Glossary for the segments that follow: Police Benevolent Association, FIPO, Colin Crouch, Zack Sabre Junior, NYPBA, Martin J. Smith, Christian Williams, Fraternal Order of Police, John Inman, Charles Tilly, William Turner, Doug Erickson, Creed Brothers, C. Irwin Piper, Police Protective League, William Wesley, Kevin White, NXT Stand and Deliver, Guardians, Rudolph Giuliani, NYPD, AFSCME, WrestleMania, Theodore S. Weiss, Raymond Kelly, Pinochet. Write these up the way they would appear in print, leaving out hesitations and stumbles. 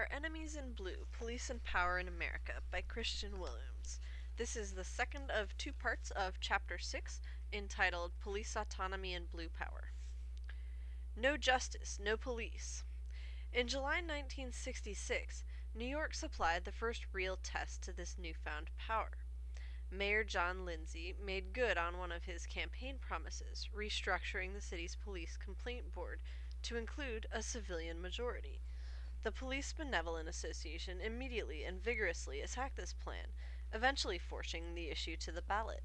Our Enemies in Blue, Police and Power in America by Christian Williams. This is the second of two parts of Chapter 6, entitled Police Autonomy and Blue Power. No Justice, No Police. In July 1966, New York supplied the first real test to this newfound power. Mayor John Lindsay made good on one of his campaign promises, restructuring the city's police complaint board to include a civilian majority. The Police Benevolent Association immediately and vigorously attacked this plan, eventually forcing the issue to the ballot.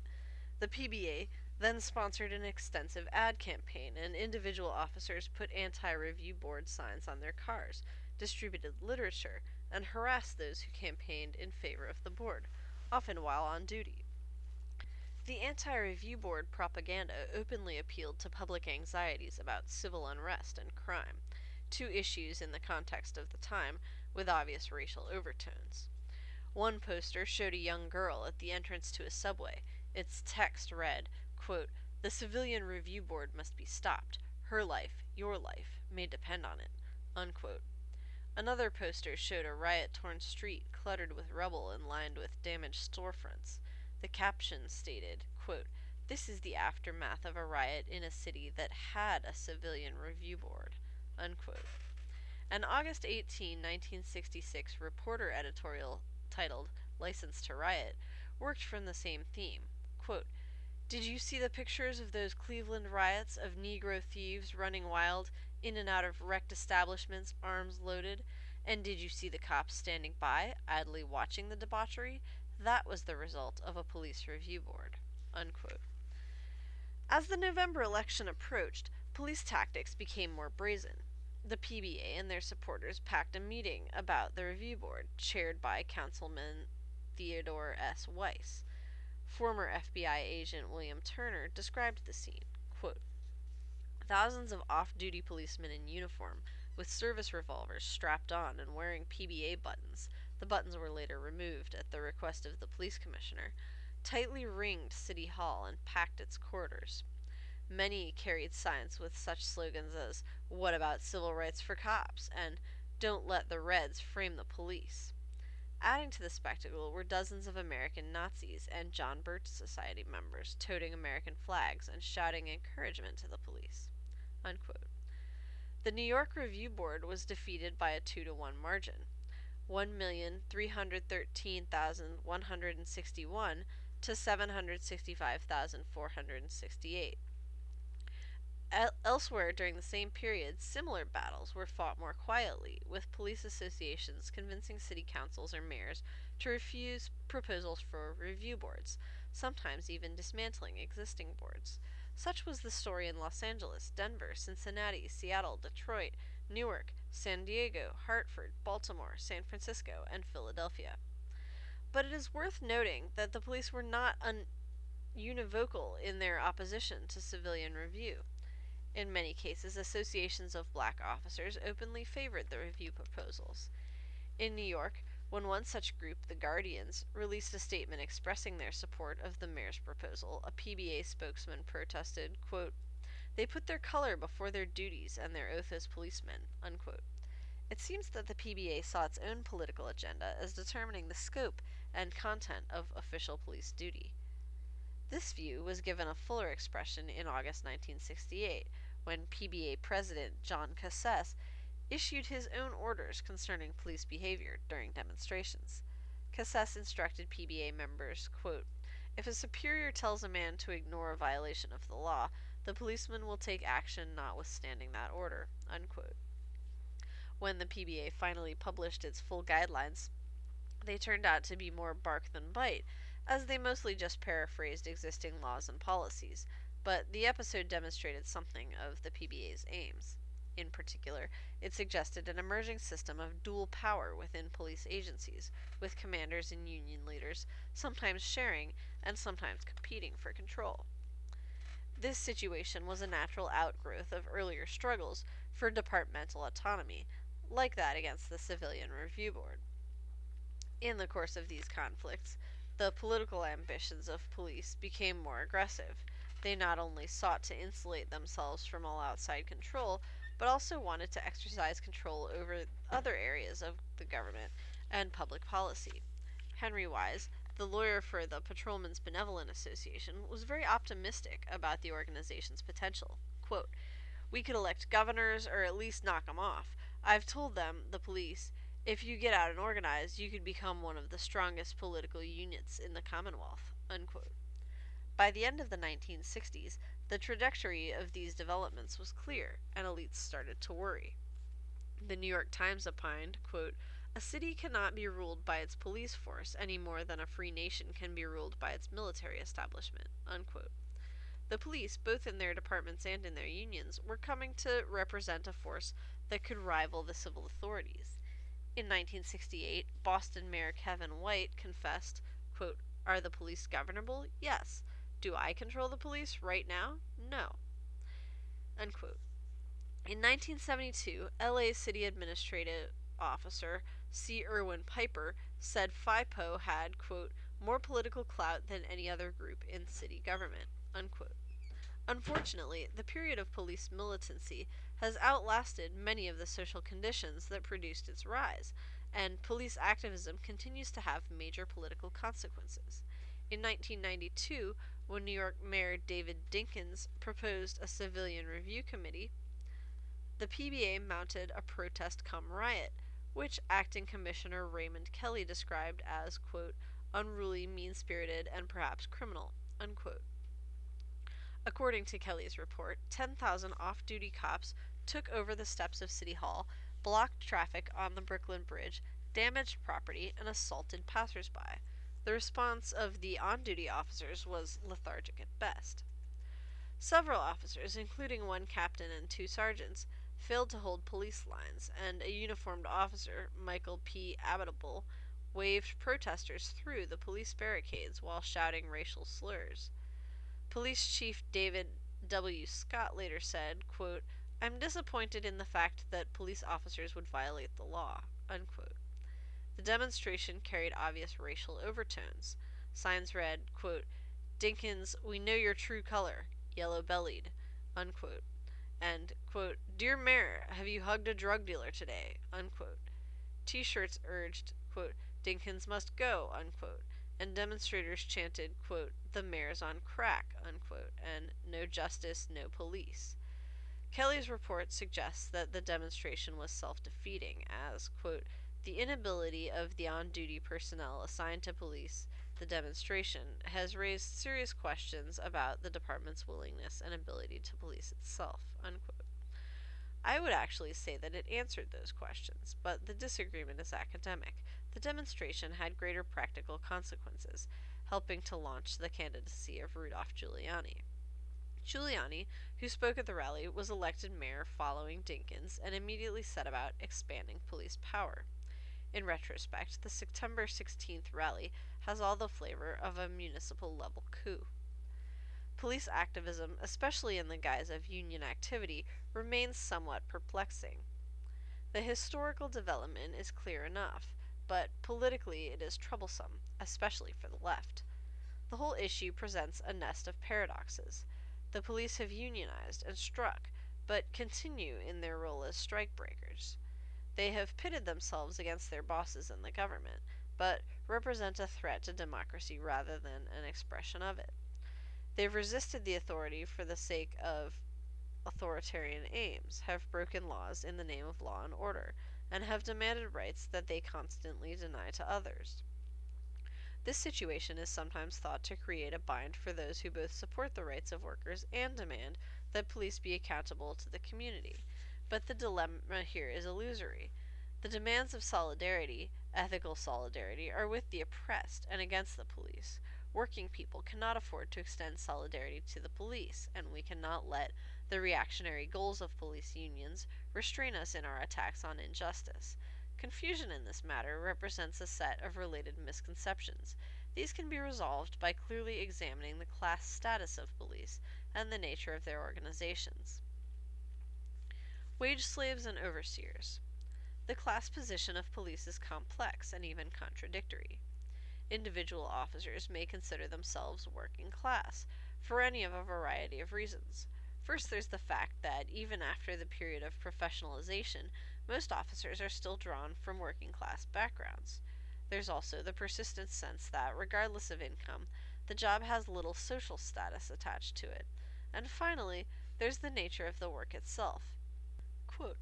The PBA then sponsored an extensive ad campaign, and individual officers put anti-review board signs on their cars, distributed literature, and harassed those who campaigned in favor of the board, often while on duty. The anti-review board propaganda openly appealed to public anxieties about civil unrest and crime, two issues in the context of the time with obvious racial overtones. One poster showed a young girl at the entrance to a subway. Its text read, quote, "The civilian review board must be stopped. Her life, your life, may depend on it," unquote. Another poster showed a riot-torn street cluttered with rubble and lined with damaged storefronts. The caption stated, quote, "This is the aftermath of a riot in a city that had a civilian review board," unquote. An August 18, 1966 Reporter editorial titled "License to Riot" worked from the same theme. Quote, "Did you see the pictures of those Cleveland riots of Negro thieves running wild in and out of wrecked establishments, arms loaded? And did you see the cops standing by, idly watching the debauchery? That was the result of a police review board," unquote. As the November election approached, police tactics became more brazen. The PBA and their supporters packed a meeting about the review board, chaired by Councilman Theodore S. Weiss. Former FBI agent William Turner described the scene, quote, "Thousands of off-duty policemen in uniform, with service revolvers strapped on and wearing PBA buttons," the buttons were later removed at the request of the police commissioner, "tightly ringed City Hall and packed its corridors. Many carried signs with such slogans as, 'What about civil rights for cops?' and 'Don't let the Reds frame the police.' Adding to the spectacle were dozens of American Nazis and John Birch Society members toting American flags and shouting encouragement to the police," unquote. The New York Review Board was defeated by a 2-to-1 margin, 1,313,161 to 765,468. Elsewhere during the same period, similar battles were fought more quietly, with police associations convincing city councils or mayors to refuse proposals for review boards, sometimes even dismantling existing boards. Such was the story in Los Angeles, Denver, Cincinnati, Seattle, Detroit, Newark, San Diego, Hartford, Baltimore, San Francisco, and Philadelphia. But it is worth noting that the police were not univocal in their opposition to civilian review. In many cases, associations of black officers openly favored the review proposals. In New York, when one such group, the Guardians, released a statement expressing their support of the mayor's proposal, a PBA spokesman protested, quote, "They put their color before their duties and their oath as policemen," unquote. It seems that the PBA saw its own political agenda as determining the scope and content of official police duty. This view was given a fuller expression in August 1968, when PBA President John Cassess issued his own orders concerning police behavior during demonstrations. Cassess instructed PBA members, quote, "If a superior tells a man to ignore a violation of the law, the policeman will take action notwithstanding that order," unquote. When the PBA finally published its full guidelines, they turned out to be more bark than bite, as they mostly just paraphrased existing laws and policies, but the episode demonstrated something of the PBA's aims. In particular, it suggested an emerging system of dual power within police agencies, with commanders and union leaders sometimes sharing and sometimes competing for control. This situation was a natural outgrowth of earlier struggles for departmental autonomy, like that against the Civilian Review Board. In the course of these conflicts, the political ambitions of police became more aggressive. They not only sought to insulate themselves from all outside control, but also wanted to exercise control over other areas of the government and public policy. Henry Wise, the lawyer for the Patrolmen's Benevolent Association, was very optimistic about the organization's potential. Quote, "We could elect governors or at least knock them off. I've told them, the police, if you get out and organize, you could become one of the strongest political units in the Commonwealth." Unquote. By the end of the 1960s, the trajectory of these developments was clear, and elites started to worry. The New York Times opined, quote, "A city cannot be ruled by its police force any more than a free nation can be ruled by its military establishment." Unquote. The police, both in their departments and in their unions, were coming to represent a force that could rival the civil authorities. In 1968, Boston Mayor Kevin White confessed, quote, "Are the police governable? Yes. Do I control the police right now? No." Unquote. In 1972, LA City Administrative Officer C. Irwin Piper said FIPO had, quote, "more political clout than any other group in city government." Unquote. Unfortunately, the period of police militancy has outlasted many of the social conditions that produced its rise, and police activism continues to have major political consequences. In 1992, when New York Mayor David Dinkins proposed a civilian review committee, the PBA mounted a protest-cum-riot, which Acting Commissioner Raymond Kelly described as, quote, "unruly, mean-spirited, and perhaps criminal," unquote. According to Kelly's report, 10,000 off-duty cops took over the steps of City Hall, blocked traffic on the Brooklyn Bridge, damaged property, and assaulted passersby. The response of the on-duty officers was lethargic at best. Several officers, including one captain and two sergeants, failed to hold police lines, and a uniformed officer, Michael P. Abitable, waved protesters through the police barricades while shouting racial slurs. Police Chief David W. Scott later said, quote, "I'm disappointed in the fact that police officers would violate the law." Unquote. The demonstration carried obvious racial overtones. Signs read, quote, "Dinkins, we know your true color, yellow-bellied," unquote, and, quote, "Dear Mayor, have you hugged a drug dealer today?" Unquote. T-shirts urged, quote, "Dinkins must go," unquote, and demonstrators chanted, quote, "The mayor's on crack," unquote, and "No justice, no police." Kelly's report suggests that the demonstration was self-defeating as, quote, "The inability of the on-duty personnel assigned to police the demonstration has raised serious questions about the department's willingness and ability to police itself," unquote. I would actually say that it answered those questions, but the disagreement is academic. The demonstration had greater practical consequences, helping to launch the candidacy of Rudolph Giuliani. Giuliani, who spoke at the rally, was elected mayor following Dinkins and immediately set about expanding police power. In retrospect, the September 16th rally has all the flavor of a municipal-level coup. Police activism, especially in the guise of union activity, remains somewhat perplexing. The historical development is clear enough, but politically it is troublesome, especially for the left. The whole issue presents a nest of paradoxes. The police have unionized and struck, but continue in their role as strikebreakers. They have pitted themselves against their bosses and the government, but represent a threat to democracy rather than an expression of it. They've resisted the authority for the sake of authoritarian aims, have broken laws in the name of law and order, and have demanded rights that they constantly deny to others. This situation is sometimes thought to create a bind for those who both support the rights of workers and demand that police be accountable to the community. But the dilemma here is illusory. The demands of solidarity, ethical solidarity, are with the oppressed and against the police. Working people cannot afford to extend solidarity to the police, and we cannot let the reactionary goals of police unions restrain us in our attacks on injustice. Confusion in this matter represents a set of related misconceptions. These can be resolved by clearly examining the class status of police and the nature of their organizations. Wage slaves and overseers. The class position of police is complex and even contradictory. Individual officers may consider themselves working class for any of a variety of reasons. First, there's the fact that, even after the period of professionalization, most officers are still drawn from working-class backgrounds. There's also the persistent sense that, regardless of income, the job has little social status attached to it. And finally, there's the nature of the work itself. Quote,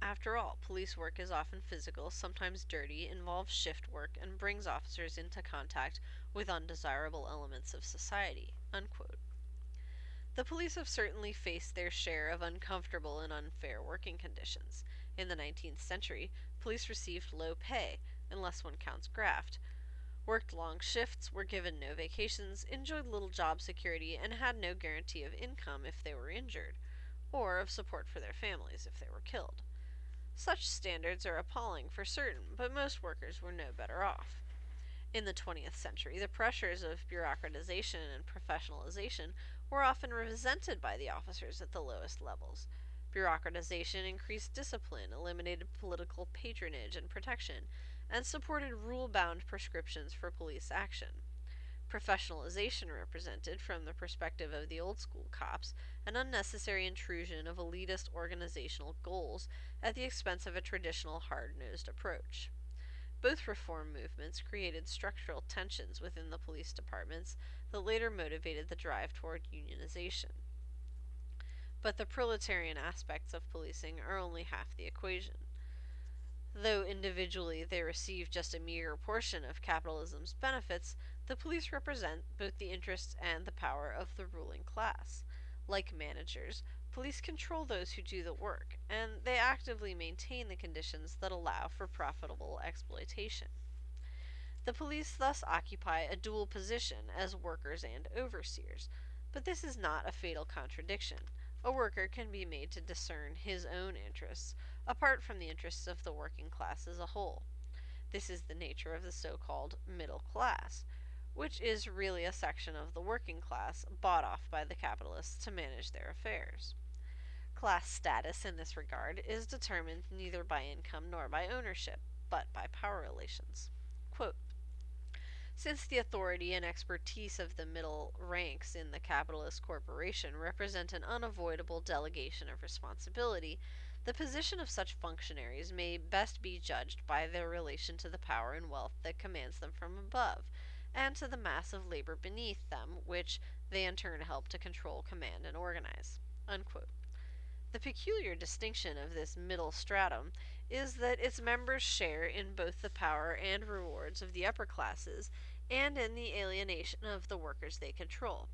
"After all, police work is often physical, sometimes dirty, involves shift work, and brings officers into contact with undesirable elements of society." Unquote. The police have certainly faced their share of uncomfortable and unfair working conditions. In the 19th century, police received low pay, unless one counts graft, worked long shifts, were given no vacations, enjoyed little job security, and had no guarantee of income if they were injured, or of support for their families if they were killed. Such standards are appalling for certain, but most workers were no better off. In the 20th century, the pressures of bureaucratization and professionalization were often resented by the officers at the lowest levels. Bureaucratization increased discipline, eliminated political patronage and protection, and supported rule-bound prescriptions for police action. Professionalization represented, from the perspective of the old-school cops, an unnecessary intrusion of elitist organizational goals at the expense of a traditional hard-nosed approach. Both reform movements created structural tensions within the police departments that later motivated the drive toward unionization. But the proletarian aspects of policing are only half the equation. Though individually they receive just a meager portion of capitalism's benefits, the police represent both the interests and the power of the ruling class. Like managers, police control those who do the work, and they actively maintain the conditions that allow for profitable exploitation. The police thus occupy a dual position as workers and overseers, but this is not a fatal contradiction. A worker can be made to discern his own interests, apart from the interests of the working class as a whole. This is the nature of the so-called middle class, which is really a section of the working class bought off by the capitalists to manage their affairs. Class status in this regard is determined neither by income nor by ownership, but by power relations. Quote, "Since the authority and expertise of the middle ranks in the capitalist corporation represent an unavoidable delegation of responsibility, the position of such functionaries may best be judged by their relation to the power and wealth that commands them from above, and to the mass of labor beneath them, which they in turn help to control, command, and organize." Unquote. The peculiar distinction of this middle stratum is that its members share in both the power and rewards of the upper classes and in the alienation of the workers they control.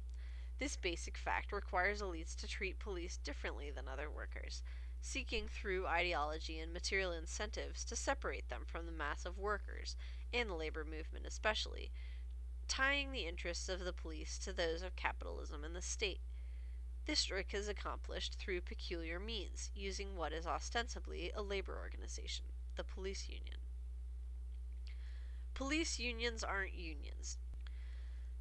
This basic fact requires elites to treat police differently than other workers, seeking through ideology and material incentives to separate them from the mass of workers, in the labor movement especially, tying the interests of the police to those of capitalism and the state. This trick is accomplished through peculiar means, using what is ostensibly a labor organization, the police union. Police unions aren't unions.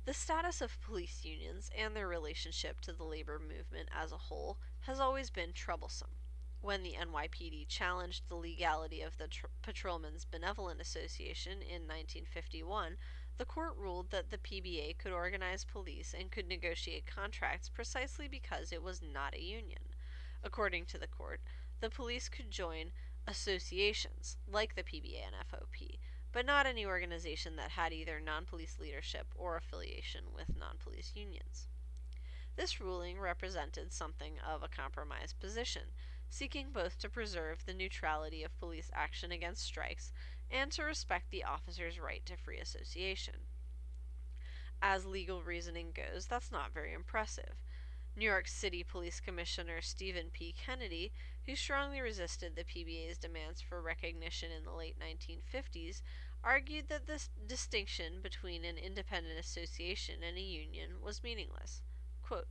The status of police unions and their relationship to the labor movement as a whole has always been troublesome. When the NYPD challenged the legality of the Patrolmen's Benevolent Association in 1951, the court ruled that the PBA could organize police and could negotiate contracts precisely because it was not a union. According to the court, the police could join associations, like the PBA and FOP, but not any organization that had either non-police leadership or affiliation with non-police unions. This ruling represented something of a compromise position, seeking both to preserve the neutrality of police action against strikes and to respect the officer's right to free association. As legal reasoning goes, that's not very impressive. New York City Police Commissioner Stephen P. Kennedy, who strongly resisted the PBA's demands for recognition in the late 1950s, argued that this distinction between an independent association and a union was meaningless. Quote,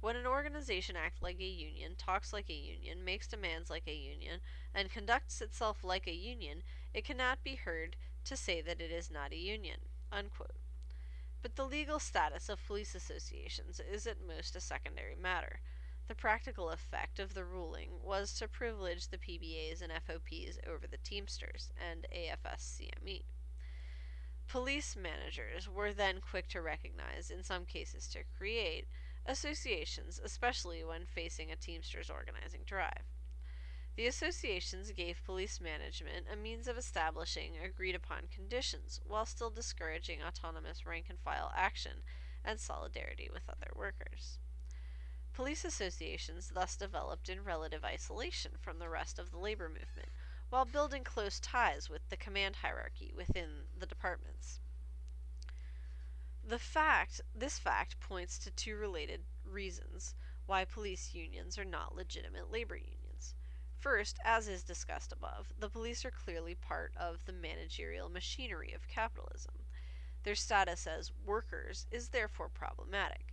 "When an organization acts like a union, talks like a union, makes demands like a union, and conducts itself like a union, it cannot be heard to say that it is not a union." Unquote. But the legal status of police associations is at most a secondary matter. The practical effect of the ruling was to privilege the PBAs and FOPs over the Teamsters and AFSCME. Police managers were then quick to recognize, in some cases to create, associations, especially when facing a Teamsters organizing drive. The associations gave police management a means of establishing agreed-upon conditions while still discouraging autonomous rank-and-file action and solidarity with other workers. Police associations thus developed in relative isolation from the rest of the labor movement, while building close ties with the command hierarchy within the departments. This fact points to two related reasons why police unions are not legitimate labor unions. First, as is discussed above, the police are clearly part of the managerial machinery of capitalism. Their status as workers is therefore problematic.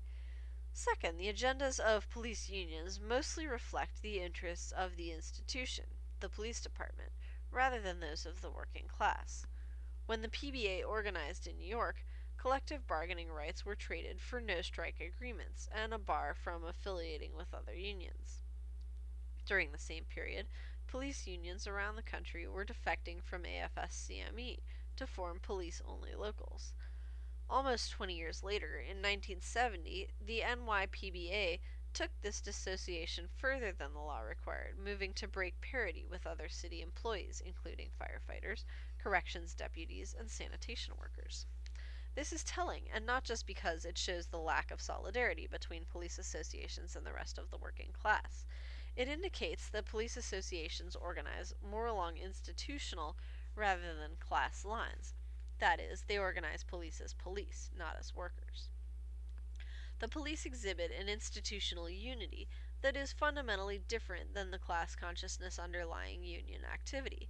Second, the agendas of police unions mostly reflect the interests of the institution, the police department, rather than those of the working class. When the PBA organized in New York, collective bargaining rights were traded for no-strike agreements and a bar from affiliating with other unions. During the same period, police unions around the country were defecting from AFSCME to form police-only locals. Almost 20 years later, in 1970, the NYPBA took this dissociation further than the law required, moving to break parity with other city employees, including firefighters, corrections deputies, and sanitation workers. This is telling, and not just because it shows the lack of solidarity between police associations and the rest of the working class. It indicates that police associations organize more along institutional rather than class lines. That is, they organize police as police, not as workers. The police exhibit an institutional unity that is fundamentally different than the class consciousness underlying union activity.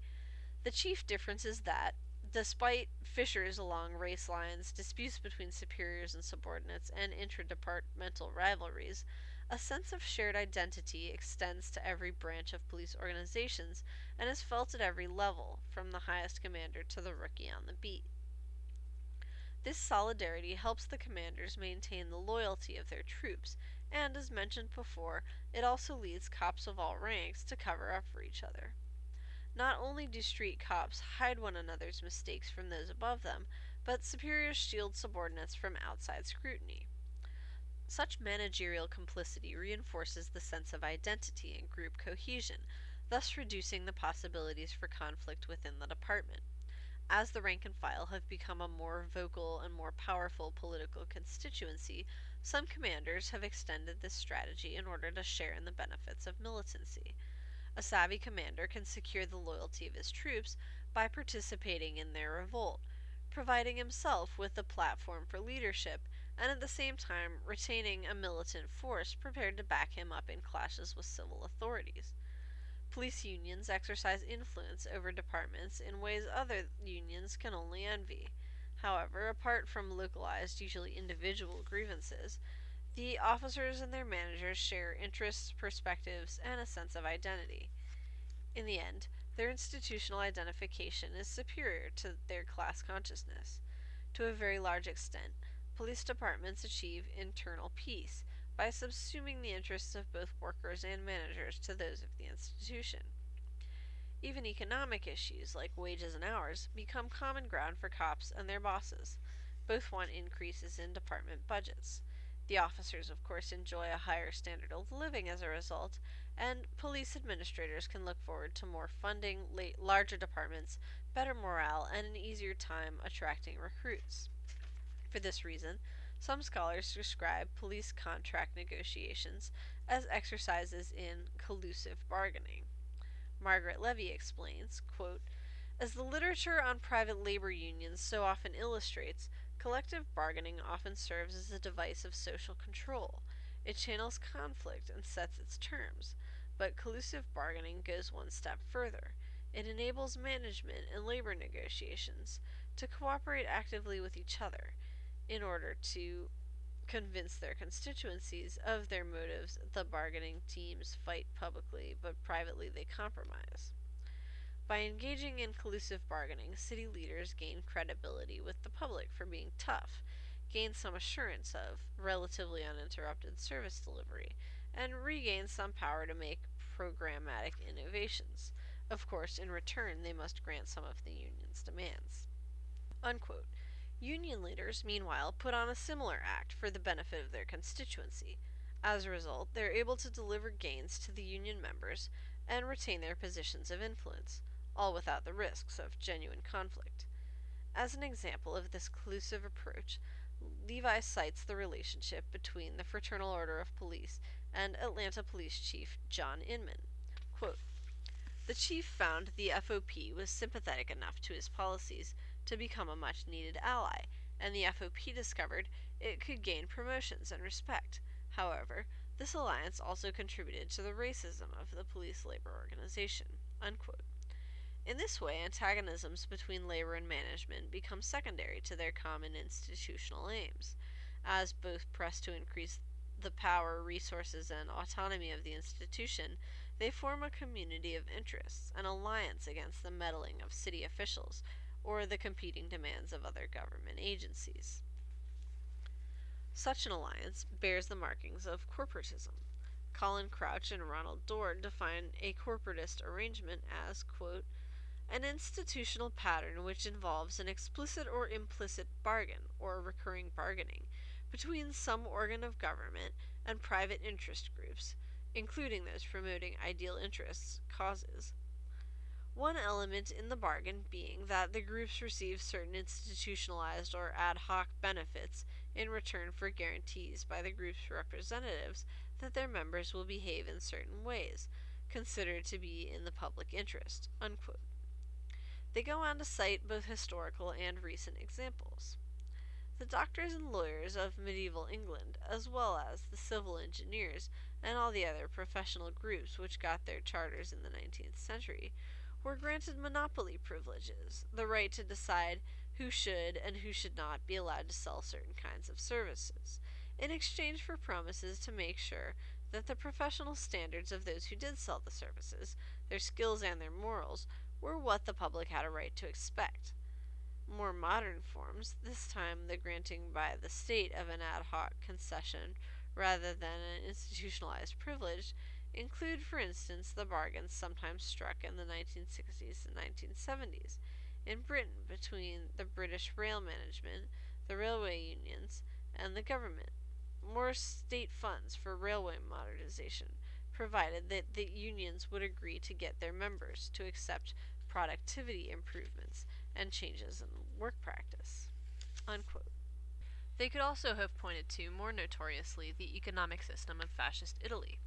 The chief difference is that, despite fissures along race lines, disputes between superiors and subordinates, and interdepartmental rivalries, a sense of shared identity extends to every branch of police organizations and is felt at every level, from the highest commander to the rookie on the beat. This solidarity helps the commanders maintain the loyalty of their troops, and, as mentioned before, it also leads cops of all ranks to cover up for each other. Not only do street cops hide one another's mistakes from those above them, but superiors shield subordinates from outside scrutiny. Such managerial complicity reinforces the sense of identity and group cohesion, thus reducing the possibilities for conflict within the department. As the rank and file have become a more vocal and more powerful political constituency, some commanders have extended this strategy in order to share in the benefits of militancy. A savvy commander can secure the loyalty of his troops by participating in their revolt, providing himself with a platform for leadership, and at the same time retaining a militant force prepared to back him up in clashes with civil authorities. Police unions exercise influence over departments in ways other unions can only envy. However, apart from localized, usually individual grievances, the officers and their managers share interests, perspectives, and a sense of identity. In the end, their institutional identification is superior to their class consciousness. To a very large extent, police departments achieve internal peace by subsuming the interests of both workers and managers to those of the institution. Even economic issues, like wages and hours, become common ground for cops and their bosses. Both want increases in department budgets. The officers, of course, enjoy a higher standard of living as a result, and police administrators can look forward to more funding, larger departments, better morale, and an easier time attracting recruits. For this reason, some scholars describe police contract negotiations as exercises in collusive bargaining. Margaret Levy explains, quote, "As the literature on private labor unions so often illustrates, collective bargaining often serves as a device of social control. It channels conflict and sets its terms, but collusive bargaining goes one step further. It enables management and labor negotiations to cooperate actively with each other in order to convince their constituencies of their motives. The bargaining teams fight publicly, but privately they compromise. By engaging in collusive bargaining, city leaders gain credibility with the public for being tough, gain some assurance of relatively uninterrupted service delivery, and regain some power to make programmatic innovations. Of course, in return, they must grant some of the union's demands." Unquote. Union leaders, meanwhile, put on a similar act for the benefit of their constituency. As a result, they are able to deliver gains to the union members and retain their positions of influence, all without the risks of genuine conflict. As an example of this collusive approach, Levi cites the relationship between the Fraternal Order of Police and Atlanta Police Chief John Inman. Quote, "The chief found the FOP was sympathetic enough to his policies to become a much-needed ally, and the FOP discovered it could gain promotions and respect. However, this alliance also contributed to the racism of the police labor organization." Unquote. In this way, antagonisms between labor and management become secondary to their common institutional aims. As both press to increase the power, resources, and autonomy of the institution, they form a community of interests, an alliance against the meddling of city officials or the competing demands of other government agencies. Such an alliance bears the markings of corporatism. Colin Crouch and Ronald Dorn define a corporatist arrangement as, quote, "an institutional pattern which involves an explicit or implicit bargain or recurring bargaining between some organ of government and private interest groups, including those promoting ideal interests, causes. One element in the bargain being that the groups receive certain institutionalized or ad hoc benefits in return for guarantees by the group's representatives that their members will behave in certain ways, considered to be in the public interest." Unquote. They go on to cite both historical and recent examples. The doctors and lawyers of medieval England, as well as the civil engineers and all the other professional groups which got their charters in the 19th century, were granted monopoly privileges, the right to decide who should and who should not be allowed to sell certain kinds of services, in exchange for promises to make sure that the professional standards of those who did sell the services, their skills and their morals, were what the public had a right to expect. More modern forms, this time the granting by the state of an ad hoc concession rather than an institutionalized privilege, include, for instance, the bargains sometimes struck in the 1960s and 1970s in Britain between the British rail management, the railway unions, and the government. More state funds for railway modernization, provided that the unions would agree to get their members to accept productivity improvements and changes in work practice. Unquote. They could also have pointed to, more notoriously, the economic system of fascist Italy.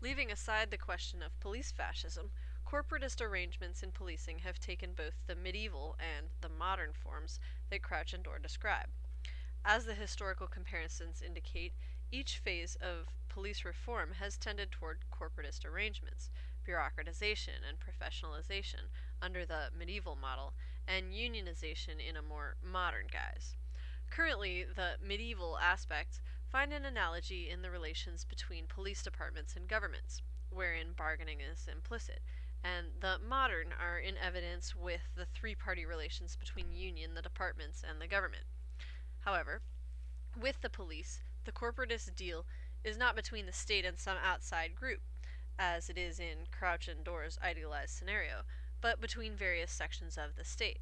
Leaving aside the question of police fascism, corporatist arrangements in policing have taken both the medieval and the modern forms that Crouch and Dorn describe. As the historical comparisons indicate, each phase of police reform has tended toward corporatist arrangements, bureaucratization and professionalization under the medieval model, and unionization in a more modern guise. Currently, the medieval aspects find an analogy in the relations between police departments and governments, wherein bargaining is implicit, and the modern are in evidence with the three-party relations between union, the departments, and the government. However, with the police, the corporatist deal is not between the state and some outside group, as it is in Crouch and Dorn's idealized scenario, but between various sections of the state.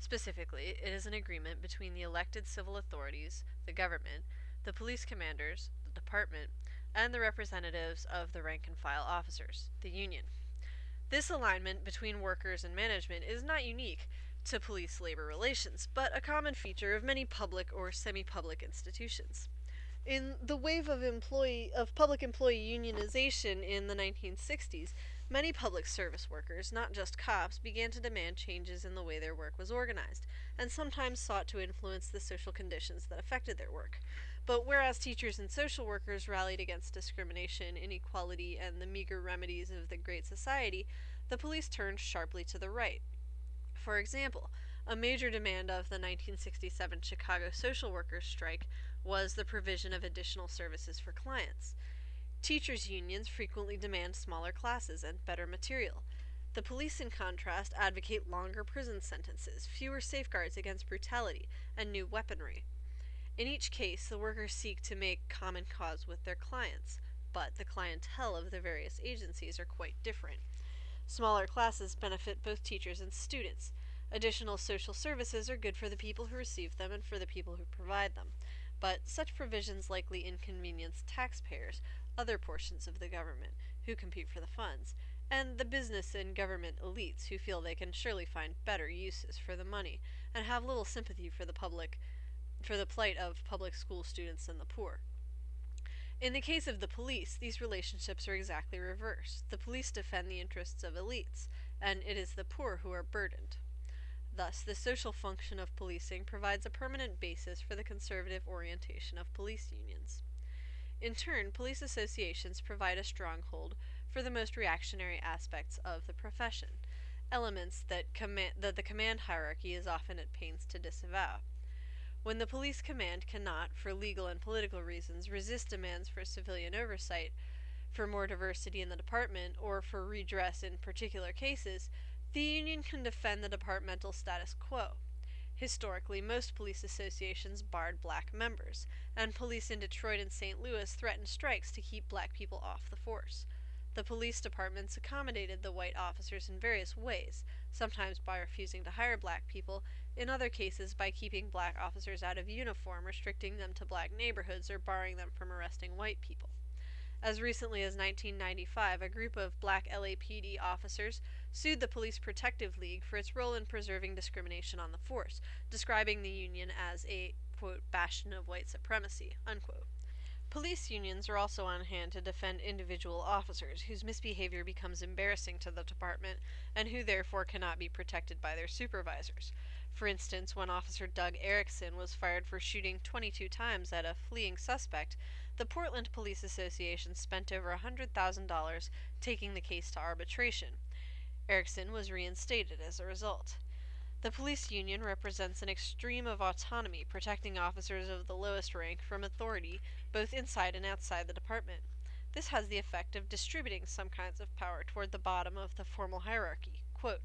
Specifically, it is an agreement between the elected civil authorities, the government, the police commanders, the department, and the representatives of the rank-and-file officers, the union. This alignment between workers and management is not unique to police labor relations, but a common feature of many public or semi-public institutions. In the wave of public employee unionization in the 1960s, many public service workers, not just cops, began to demand changes in the way their work was organized, and sometimes sought to influence the social conditions that affected their work. But whereas teachers and social workers rallied against discrimination, inequality, and the meager remedies of the Great Society, the police turned sharply to the right. For example, a major demand of the 1967 Chicago social workers' strike was the provision of additional services for clients. Teachers' unions frequently demand smaller classes and better material. The police, in contrast, advocate longer prison sentences, fewer safeguards against brutality, and new weaponry. In each case, the workers seek to make common cause with their clients, but the clientele of the various agencies are quite different. Smaller classes benefit both teachers and students. Additional social services are good for the people who receive them and for the people who provide them, but such provisions likely inconvenience taxpayers, other portions of the government, who compete for the funds, and the business and government elites who feel they can surely find better uses for the money, and have little sympathy for the plight of public school students and the poor. In the case of the police, these relationships are exactly reversed. The police defend the interests of elites, and it is the poor who are burdened. Thus, the social function of policing provides a permanent basis for the conservative orientation of police unions. In turn, police associations provide a stronghold for the most reactionary aspects of the profession, elements that the command hierarchy is often at pains to disavow. When the police command cannot, for legal and political reasons, resist demands for civilian oversight, for more diversity in the department, or for redress in particular cases, the union can defend the departmental status quo. Historically, most police associations barred black members, and police in Detroit and St. Louis threatened strikes to keep black people off the force. The police departments accommodated the white officers in various ways, sometimes by refusing to hire black people, in other cases by keeping black officers out of uniform, restricting them to black neighborhoods, or barring them from arresting white people. As recently as 1995, a group of black LAPD officers sued the Police Protective League for its role in preserving discrimination on the force, describing the union as a, quote, bastion of white supremacy, unquote. Police unions are also on hand to defend individual officers whose misbehavior becomes embarrassing to the department and who therefore cannot be protected by their supervisors. For instance, when Officer Doug Erickson was fired for shooting 22 times at a fleeing suspect, the Portland Police Association spent over $100,000 taking the case to arbitration. Erickson was reinstated as a result. The police union represents an extreme of autonomy, protecting officers of the lowest rank from authority, both inside and outside the department. This has the effect of distributing some kinds of power toward the bottom of the formal hierarchy. Quote,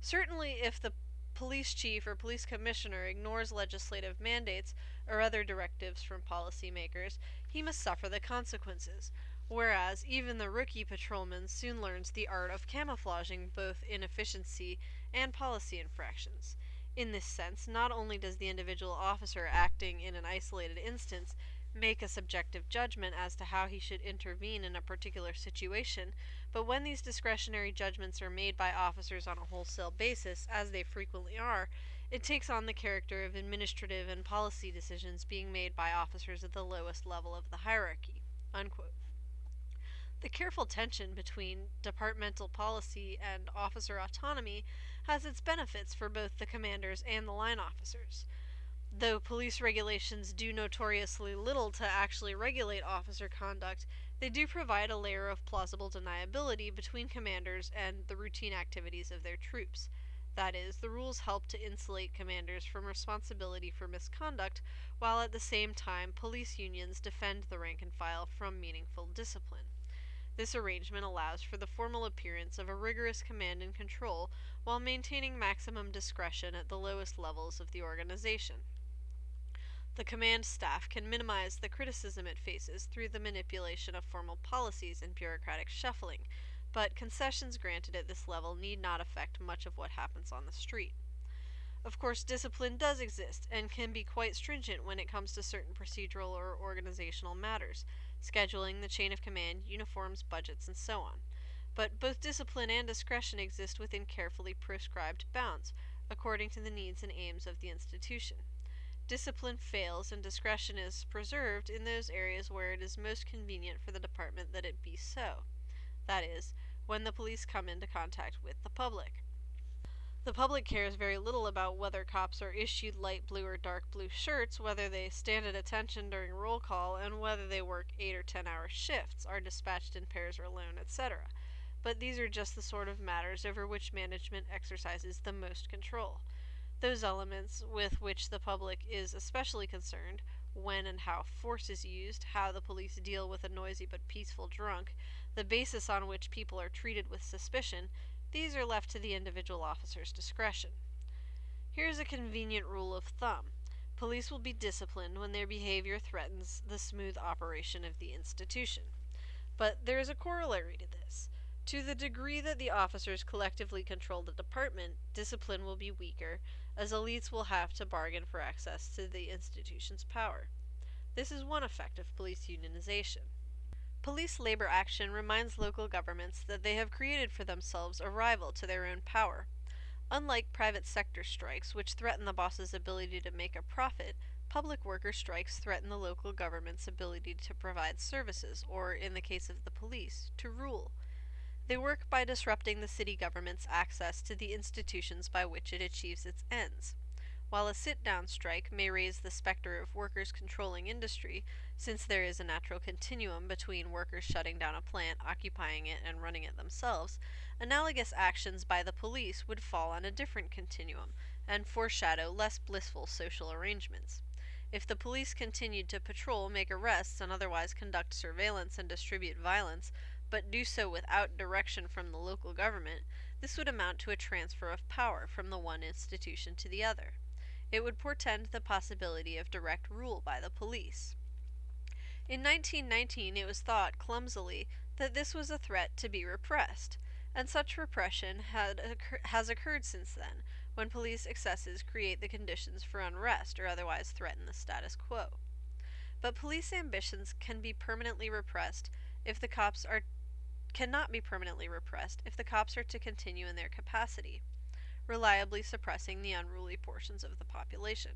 "Certainly if the police chief or police commissioner ignores legislative mandates or other directives from policymakers, he must suffer the consequences. Whereas, even the rookie patrolman soon learns the art of camouflaging both inefficiency and policy infractions. In this sense, not only does the individual officer acting in an isolated instance make a subjective judgment as to how he should intervene in a particular situation, but when these discretionary judgments are made by officers on a wholesale basis, as they frequently are, it takes on the character of administrative and policy decisions being made by officers at the lowest level of the hierarchy." Unquote. The careful tension between departmental policy and officer autonomy has its benefits for both the commanders and the line officers. Though police regulations do notoriously little to actually regulate officer conduct, they do provide a layer of plausible deniability between commanders and the routine activities of their troops. That is, the rules help to insulate commanders from responsibility for misconduct, while at the same time police unions defend the rank and file from meaningful discipline. This arrangement allows for the formal appearance of a rigorous command and control while maintaining maximum discretion at the lowest levels of the organization. The command staff can minimize the criticism it faces through the manipulation of formal policies and bureaucratic shuffling, but concessions granted at this level need not affect much of what happens on the street. Of course, discipline does exist and can be quite stringent when it comes to certain procedural or organizational matters, scheduling, the chain of command, uniforms, budgets, and so on. But both discipline and discretion exist within carefully prescribed bounds, according to the needs and aims of the institution. Discipline fails and discretion is preserved in those areas where it is most convenient for the department that it be so. That is, when the police come into contact with the public. The public cares very little about whether cops are issued light blue or dark blue shirts, whether they stand at attention during roll call, and whether they work 8 or 10 hour shifts, are dispatched in pairs or alone, etc. But these are just the sort of matters over which management exercises the most control. Those elements with which the public is especially concerned, when and how force is used, how the police deal with a noisy but peaceful drunk, the basis on which people are treated with suspicion, these are left to the individual officer's discretion. Here's a convenient rule of thumb. Police will be disciplined when their behavior threatens the smooth operation of the institution. But there is a corollary to this. To the degree that the officers collectively control the department, discipline will be weaker, as elites will have to bargain for access to the institution's power. This is one effect of police unionization. Police labor action reminds local governments that they have created for themselves a rival to their own power. Unlike private sector strikes, which threaten the boss's ability to make a profit, public worker strikes threaten the local government's ability to provide services, or, in the case of the police, to rule. They work by disrupting the city government's access to the institutions by which it achieves its ends. While a sit-down strike may raise the specter of workers controlling industry, since there is a natural continuum between workers shutting down a plant, occupying it, and running it themselves, analogous actions by the police would fall on a different continuum, and foreshadow less blissful social arrangements. If the police continued to patrol, make arrests, and otherwise conduct surveillance and distribute violence, but do so without direction from the local government, this would amount to a transfer of power from the one institution to the other. It would portend the possibility of direct rule by the police. In 1919, it was thought, clumsily, that this was a threat to be repressed, and such repression has occurred since then, when police excesses create the conditions for unrest or otherwise threaten the status quo. But police ambitions can be permanently repressed if the cops are cannot be permanently repressed if the cops are to continue in their capacity, reliably suppressing the unruly portions of the population.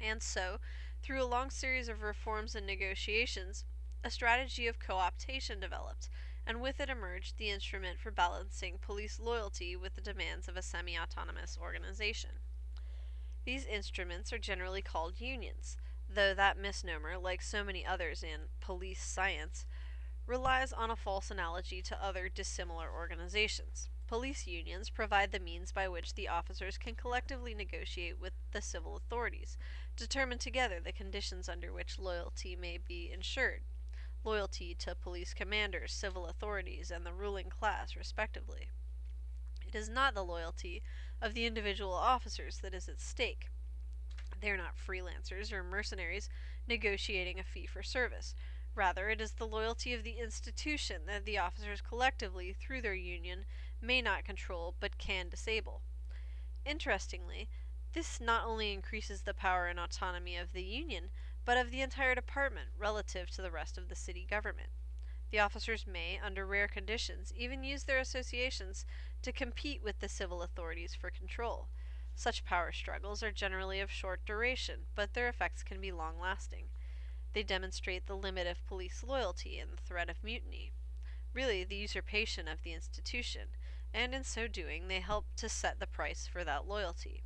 And so, through a long series of reforms and negotiations, a strategy of co-optation developed, and with it emerged the instrument for balancing police loyalty with the demands of a semi-autonomous organization. These instruments are generally called unions, though that misnomer, like so many others in police science, relies on a false analogy to other dissimilar organizations. Police unions provide the means by which the officers can collectively negotiate with the civil authorities, determine together the conditions under which loyalty may be ensured, loyalty to police commanders, civil authorities, and the ruling class, respectively. It is not the loyalty of the individual officers that is at stake. They are not freelancers or mercenaries negotiating a fee for service. Rather, it is the loyalty of the institution that the officers collectively, through their union, may not control but can disable. Interestingly, this not only increases the power and autonomy of the union, but of the entire department relative to the rest of the city government. The officers may, under rare conditions, even use their associations to compete with the civil authorities for control. Such power struggles are generally of short duration, but their effects can be long-lasting. They demonstrate the limit of police loyalty and the threat of mutiny, really the usurpation of the institution, and in so doing they help to set the price for that loyalty.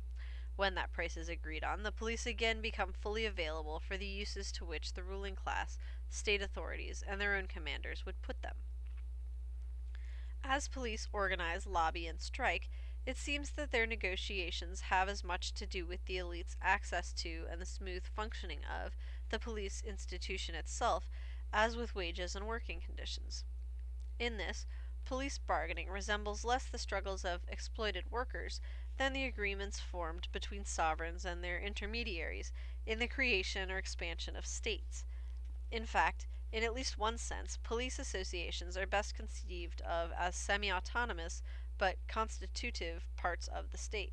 When that price is agreed on, the police again become fully available for the uses to which the ruling class, state authorities, and their own commanders would put them. As police organize, lobby, and strike, it seems that their negotiations have as much to do with the elite's access to and the smooth functioning of the police institution itself as with wages and working conditions. In this, police bargaining resembles less the struggles of exploited workers than the agreements formed between sovereigns and their intermediaries in the creation or expansion of states. In fact, in at least one sense, police associations are best conceived of as semi-autonomous but constitutive parts of the state.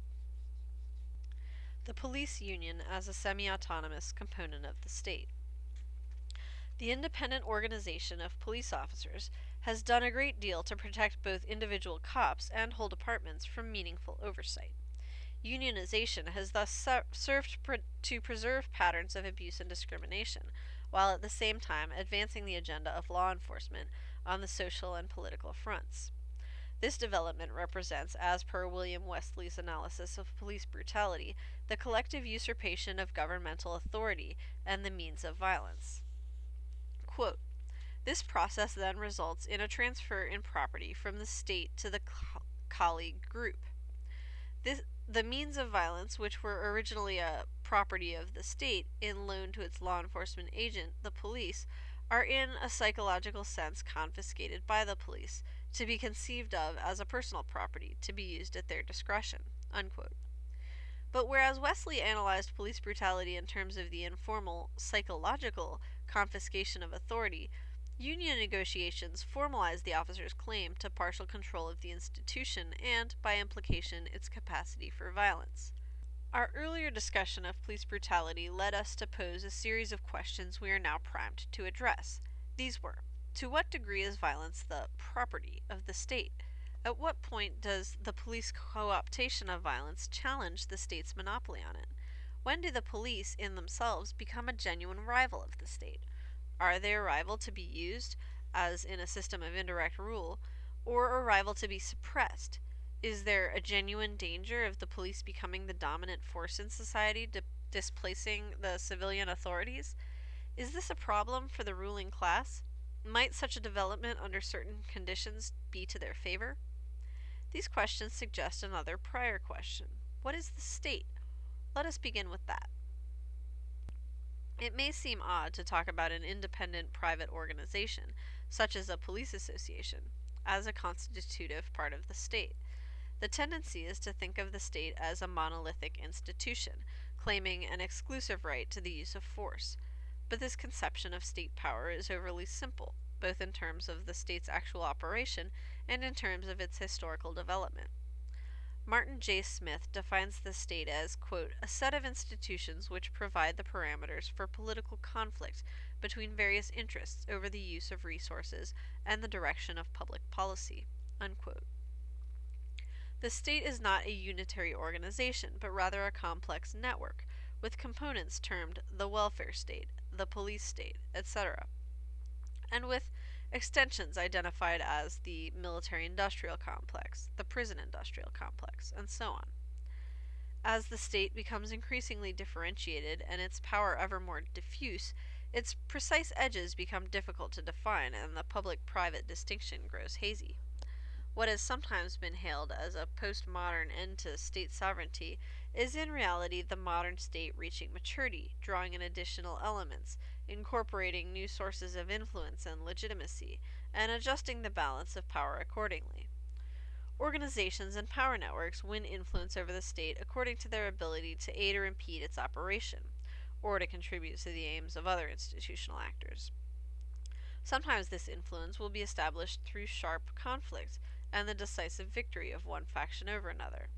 The police union as a semi-autonomous component of the state. The independent organization of police officers has done a great deal to protect both individual cops and whole departments from meaningful oversight. Unionization has thus served to preserve patterns of abuse and discrimination, while at the same time advancing the agenda of law enforcement on the social and political fronts. This development represents, as per William Wesley's analysis of police brutality, the collective usurpation of governmental authority and the means of violence. Quote, "This process then results in a transfer in property from the state to the colleague group. The means of violence, which were originally a property of the state in loan to its law enforcement agent, the police, are in a psychological sense confiscated by the police, to be conceived of as a personal property to be used at their discretion." Unquote. But whereas Wesley analyzed police brutality in terms of the informal, psychological confiscation of authority, union negotiations formalized the officer's claim to partial control of the institution and, by implication, its capacity for violence. Our earlier discussion of police brutality led us to pose a series of questions we are now primed to address. These were, to what degree is violence the property of the state? At what point does the police co-optation of violence challenge the state's monopoly on it? When do the police, in themselves, become a genuine rival of the state? Are they a rival to be used, as in a system of indirect rule, or a rival to be suppressed? Is there a genuine danger of the police becoming the dominant force in society, displacing the civilian authorities? Is this a problem for the ruling class? Might such a development under certain conditions be to their favor? These questions suggest another prior question. What is the state? Let us begin with that. It may seem odd to talk about an independent private organization, such as a police association, as a constitutive part of the state. The tendency is to think of the state as a monolithic institution, claiming an exclusive right to the use of force. But this conception of state power is overly simple, both in terms of the state's actual operation and in terms of its historical development. Martin J. Smith defines the state as, quote, a set of institutions which provide the parameters for political conflict between various interests over the use of resources and the direction of public policy, unquote. The state is not a unitary organization, but rather a complex network, with components termed the welfare state, the police state, etc., and with extensions identified as the military-industrial complex, the prison-industrial complex, and so on. As the state becomes increasingly differentiated and its power ever more diffuse, its precise edges become difficult to define and the public-private distinction grows hazy. What has sometimes been hailed as a postmodern end to state sovereignty is in reality the modern state reaching maturity, drawing in additional elements, incorporating new sources of influence and legitimacy, and adjusting the balance of power accordingly. Organizations and power networks win influence over the state according to their ability to aid or impede its operation, or to contribute to the aims of other institutional actors. Sometimes this influence will be established through sharp conflict, and the decisive victory of one faction over another.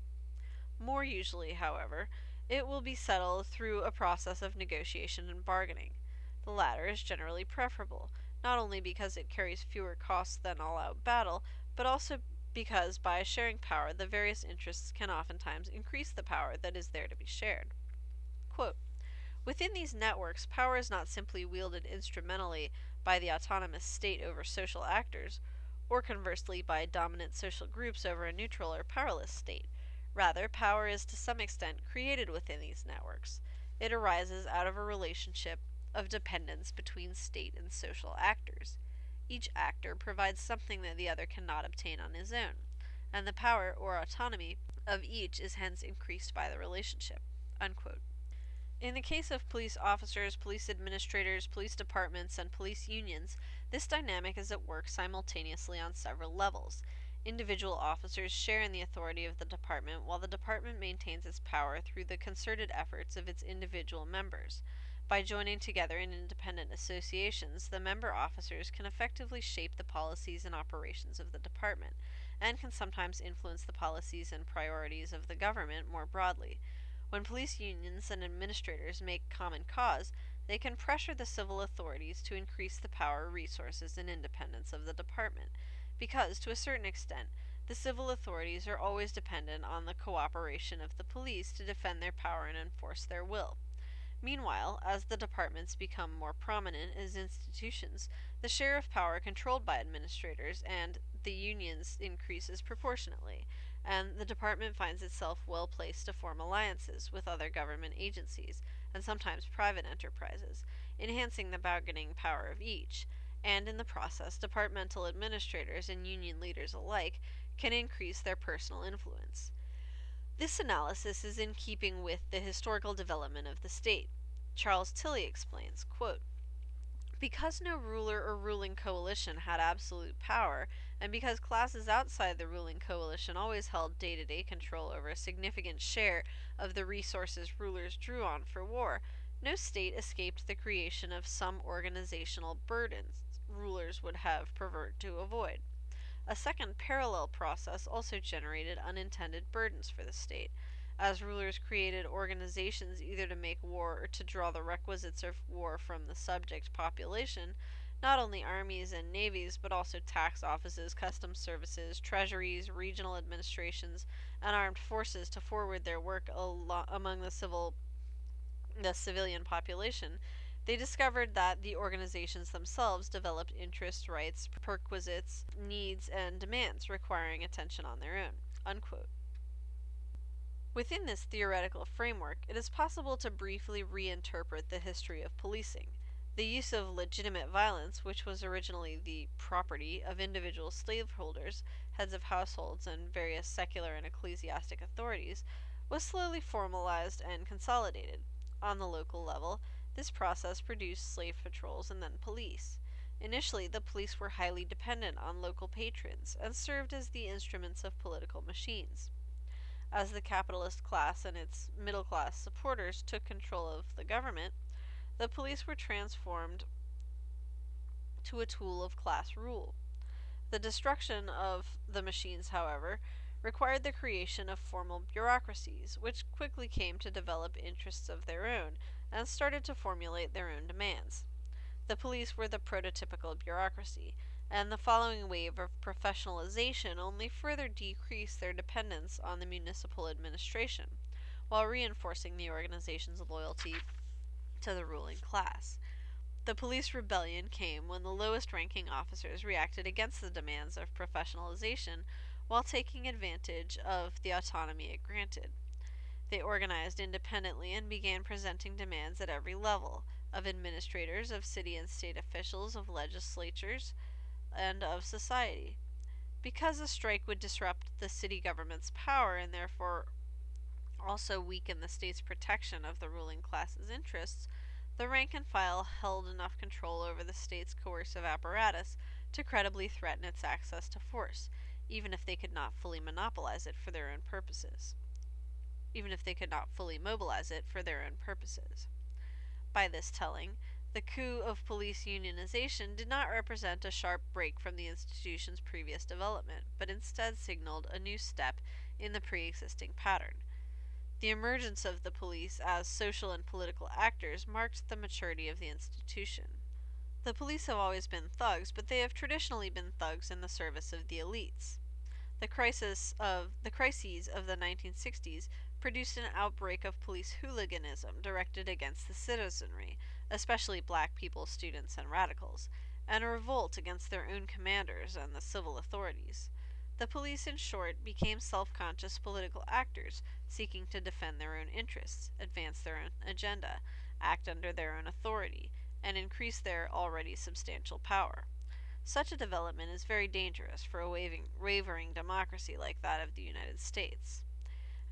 More usually, however, it will be settled through a process of negotiation and bargaining. The latter is generally preferable, not only because it carries fewer costs than all-out battle, but also because by sharing power the various interests can oftentimes increase the power that is there to be shared. Quote, within these networks, power is not simply wielded instrumentally by the autonomous state over social actors, or conversely by dominant social groups over a neutral or powerless state. Rather, power is to some extent created within these networks. It arises out of a relationship of dependence between state and social actors. Each actor provides something that the other cannot obtain on his own, and the power or autonomy of each is hence increased by the relationship." Unquote. In the case of police officers, police administrators, police departments, and police unions, this dynamic is at work simultaneously on several levels. Individual officers share in the authority of the department, while the department maintains its power through the concerted efforts of its individual members. By joining together in independent associations, the member officers can effectively shape the policies and operations of the department, and can sometimes influence the policies and priorities of the government more broadly. When police unions and administrators make common cause, they can pressure the civil authorities to increase the power, resources, and independence of the department, because, to a certain extent, the civil authorities are always dependent on the cooperation of the police to defend their power and enforce their will. Meanwhile, as the departments become more prominent as institutions, the share of power controlled by administrators and the unions increases proportionately, and the department finds itself well placed to form alliances with other government agencies, and sometimes private enterprises, enhancing the bargaining power of each, and in the process departmental administrators and union leaders alike can increase their personal influence. This analysis is in keeping with the historical development of the state. Charles Tilly explains, quote, because no ruler or ruling coalition had absolute power, and because classes outside the ruling coalition always held day-to-day control over a significant share of the resources rulers drew on for war, no state escaped the creation of some organizational burdens rulers would have preferred to avoid. A second parallel process also generated unintended burdens for the state, as rulers created organizations either to make war or to draw the requisites of war from the subject population, not only armies and navies, but also tax offices, customs services, treasuries, regional administrations, and armed forces to forward their work among the civilian population. They discovered that the organizations themselves developed interests, rights, perquisites, needs, and demands requiring attention on their own." Unquote. Within this theoretical framework, it is possible to briefly reinterpret the history of policing. The use of legitimate violence, which was originally the property of individual slaveholders, heads of households, and various secular and ecclesiastic authorities, was slowly formalized and consolidated. On the local level, this process produced slave patrols and then police. Initially, the police were highly dependent on local patrons and served as the instruments of political machines. As the capitalist class and its middle-class supporters took control of the government, the police were transformed to a tool of class rule. The destruction of the machines, however, required the creation of formal bureaucracies, which quickly came to develop interests of their own and started to formulate their own demands. The police were the prototypical bureaucracy, and the following wave of professionalization only further decreased their dependence on the municipal administration, while reinforcing the organization's loyalty to the ruling class. The police rebellion came when the lowest-ranking officers reacted against the demands of professionalization while taking advantage of the autonomy it granted. They organized independently and began presenting demands at every level, of administrators, of city and state officials, of legislatures, and of society. Because a strike would disrupt the city government's power and therefore also weaken the state's protection of the ruling class's interests, the rank and file held enough control over the state's coercive apparatus to credibly threaten its access to force, even if they could not fully monopolize it for their own purposes. By this telling, the coup of police unionization did not represent a sharp break from the institution's previous development, but instead signaled a new step in the pre-existing pattern. The emergence of the police as social and political actors marked the maturity of the institution. The police have always been thugs, but they have traditionally been thugs in the service of the elites. The crises of the 1960s produced an outbreak of police hooliganism directed against the citizenry, especially black people, students, and radicals, and a revolt against their own commanders and the civil authorities. The police, in short, became self-conscious political actors seeking to defend their own interests, advance their own agenda, act under their own authority, and increase their already substantial power. Such a development is very dangerous for a wavering democracy like that of the United States.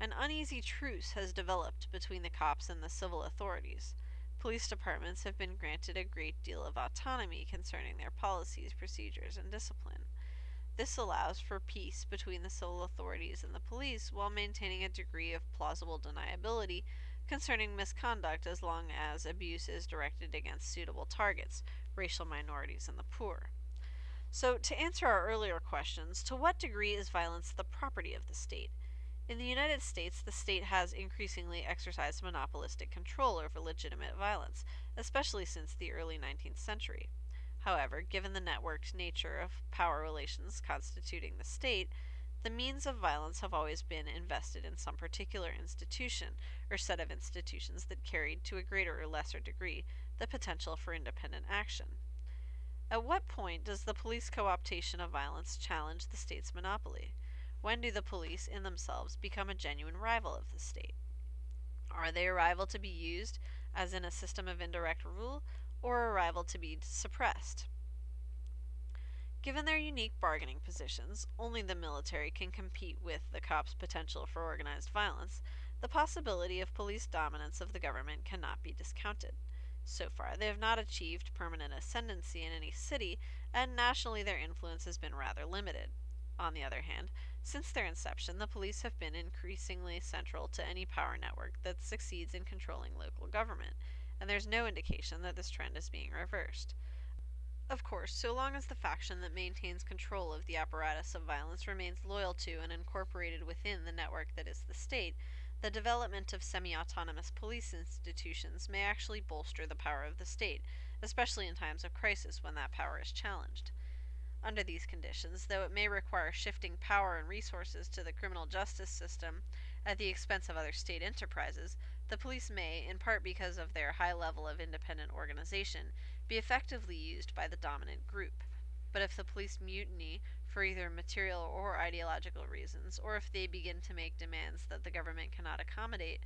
An uneasy truce has developed between the cops and the civil authorities. Police departments have been granted a great deal of autonomy concerning their policies, procedures, and discipline. This allows for peace between the civil authorities and the police while maintaining a degree of plausible deniability concerning misconduct as long as abuse is directed against suitable targets, racial minorities and the poor. So, to answer our earlier questions, to what degree is violence the property of the state? In the United States, the state has increasingly exercised monopolistic control over legitimate violence, especially since the early 19th century. However, given the networked nature of power relations constituting the state, the means of violence have always been invested in some particular institution or set of institutions that carried, to a greater or lesser degree, the potential for independent action. At what point does the police co-optation of violence challenge the state's monopoly? When do the police in themselves become a genuine rival of the state? Are they a rival to be used, as in a system of indirect rule, or a rival to be suppressed? Given their unique bargaining positions, only the military can compete with the cops' potential for organized violence, the possibility of police dominance of the government cannot be discounted. So far, they have not achieved permanent ascendancy in any city, and nationally their influence has been rather limited. On the other hand, since their inception, the police have been increasingly central to any power network that succeeds in controlling local government, and there's no indication that this trend is being reversed. Of course, so long as the faction that maintains control of the apparatus of violence remains loyal to and incorporated within the network that is the state, the development of semi-autonomous police institutions may actually bolster the power of the state, especially in times of crisis when that power is challenged. Under these conditions, though it may require shifting power and resources to the criminal justice system at the expense of other state enterprises, the police may, in part because of their high level of independent organization, be effectively used by the dominant group. But if the police mutiny for either material or ideological reasons, or if they begin to make demands that the government cannot accommodate,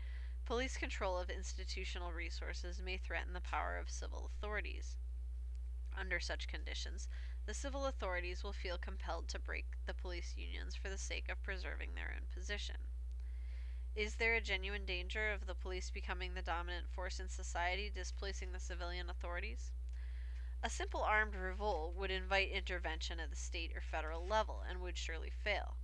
police control of institutional resources may threaten the power of civil authorities. Under such conditions, the civil authorities will feel compelled to break the police unions for the sake of preserving their own position. Is there a genuine danger of the police becoming the dominant force in society, displacing the civilian authorities? A simple armed revolt would invite intervention at the state or federal level and would surely fail,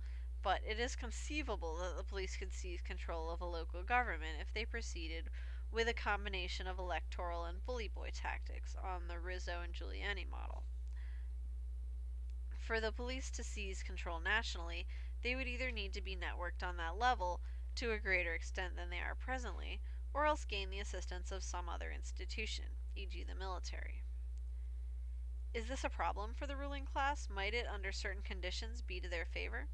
but it is conceivable that the police could seize control of a local government if they proceeded with a combination of electoral and bully boy tactics on the Rizzo and Giuliani model. For the police to seize control nationally, they would either need to be networked on that level to a greater extent than they are presently, or else gain the assistance of some other institution, e.g. the military. Is this a problem for the ruling class? Might it, under certain conditions, be to their favor?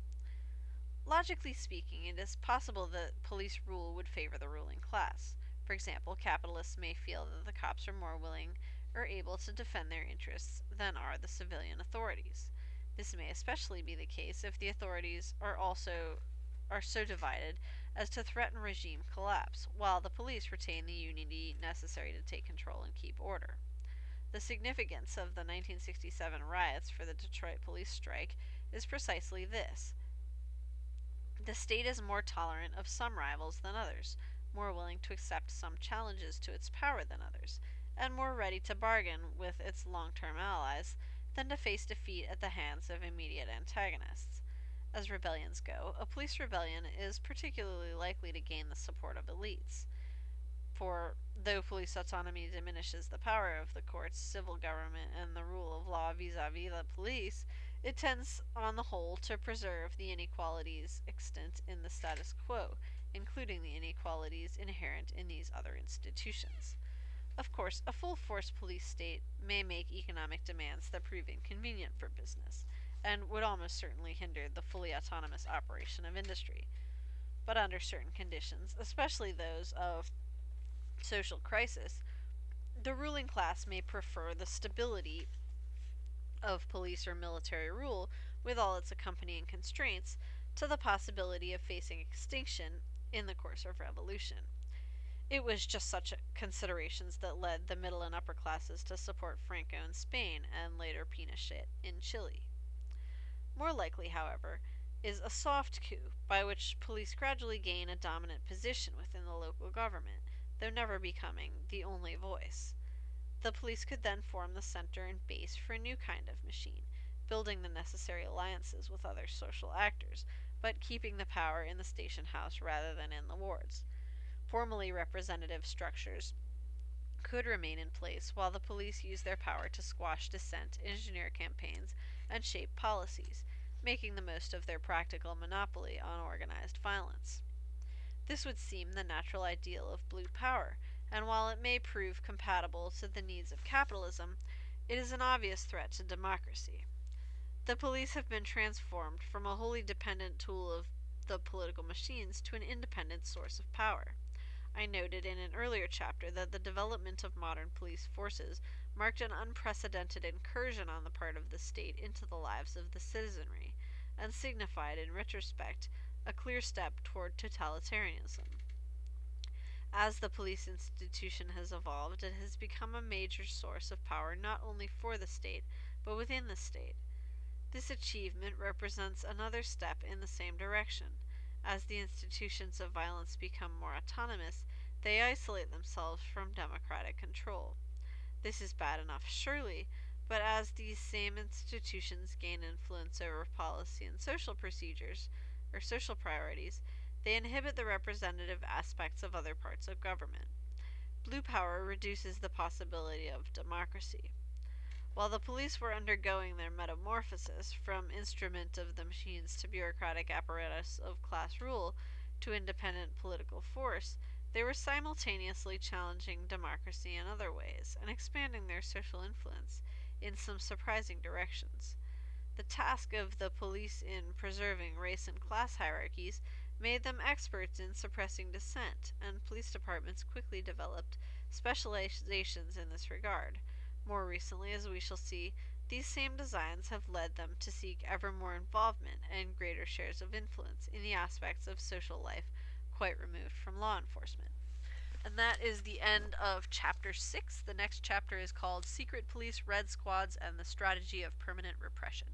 Logically speaking, it is possible that police rule would favor the ruling class. For example, capitalists may feel that the cops are more willing or able to defend their interests than are the civilian authorities. This may especially be the case if the authorities are so divided as to threaten regime collapse, while the police retain the unity necessary to take control and keep order. The significance of the 1967 riots for the Detroit police strike is precisely this. The state is more tolerant of some rivals than others, more willing to accept some challenges to its power than others, and more ready to bargain with its long-term allies than to face defeat at the hands of immediate antagonists. As rebellions go, a police rebellion is particularly likely to gain the support of elites. For, though police autonomy diminishes the power of the courts, civil government, and the rule of law vis-à-vis the police, it tends, on the whole, to preserve the inequalities extant in the status quo, including the inequalities inherent in these other institutions. Of course, a full-force police state may make economic demands that prove inconvenient for business, and would almost certainly hinder the fully autonomous operation of industry. But under certain conditions, especially those of social crisis, the ruling class may prefer the stability of police or military rule, with all its accompanying constraints, to the possibility of facing extinction in the course of revolution. It was just such considerations that led the middle and upper classes to support Franco in Spain and later Pinochet in Chile. More likely, however, is a soft coup by which police gradually gain a dominant position within the local government, though never becoming the only voice. The police could then form the center and base for a new kind of machine, building the necessary alliances with other social actors, but keeping the power in the station house rather than in the wards. Formally representative structures could remain in place while the police use their power to squash dissent, engineer campaigns, and shape policies, making the most of their practical monopoly on organized violence. This would seem the natural ideal of blue power, and while it may prove compatible to the needs of capitalism, it is an obvious threat to democracy. The police have been transformed from a wholly dependent tool of the political machines to an independent source of power. I noted in an earlier chapter that the development of modern police forces marked an unprecedented incursion on the part of the state into the lives of the citizenry, and signified, in retrospect, a clear step toward totalitarianism. As the police institution has evolved, it has become a major source of power not only for the state, but within the state. This achievement represents another step in the same direction. As the institutions of violence become more autonomous, they isolate themselves from democratic control. This is bad enough, surely, but as these same institutions gain influence over policy and social procedures, or social priorities, they inhibit the representative aspects of other parts of government. Blue power reduces the possibility of democracy. While the police were undergoing their metamorphosis from instrument of the machines to bureaucratic apparatus of class rule, to independent political force, they were simultaneously challenging democracy in other ways and expanding their social influence in some surprising directions. The task of the police in preserving race and class hierarchies made them experts in suppressing dissent, and police departments quickly developed specializations in this regard. More recently, as we shall see, these same designs have led them to seek ever more involvement and greater shares of influence in the aspects of social life quite removed from law enforcement. And that is the end of Chapter 6. The next chapter is called Secret Police, Red Squads, and the Strategy of Permanent Repression.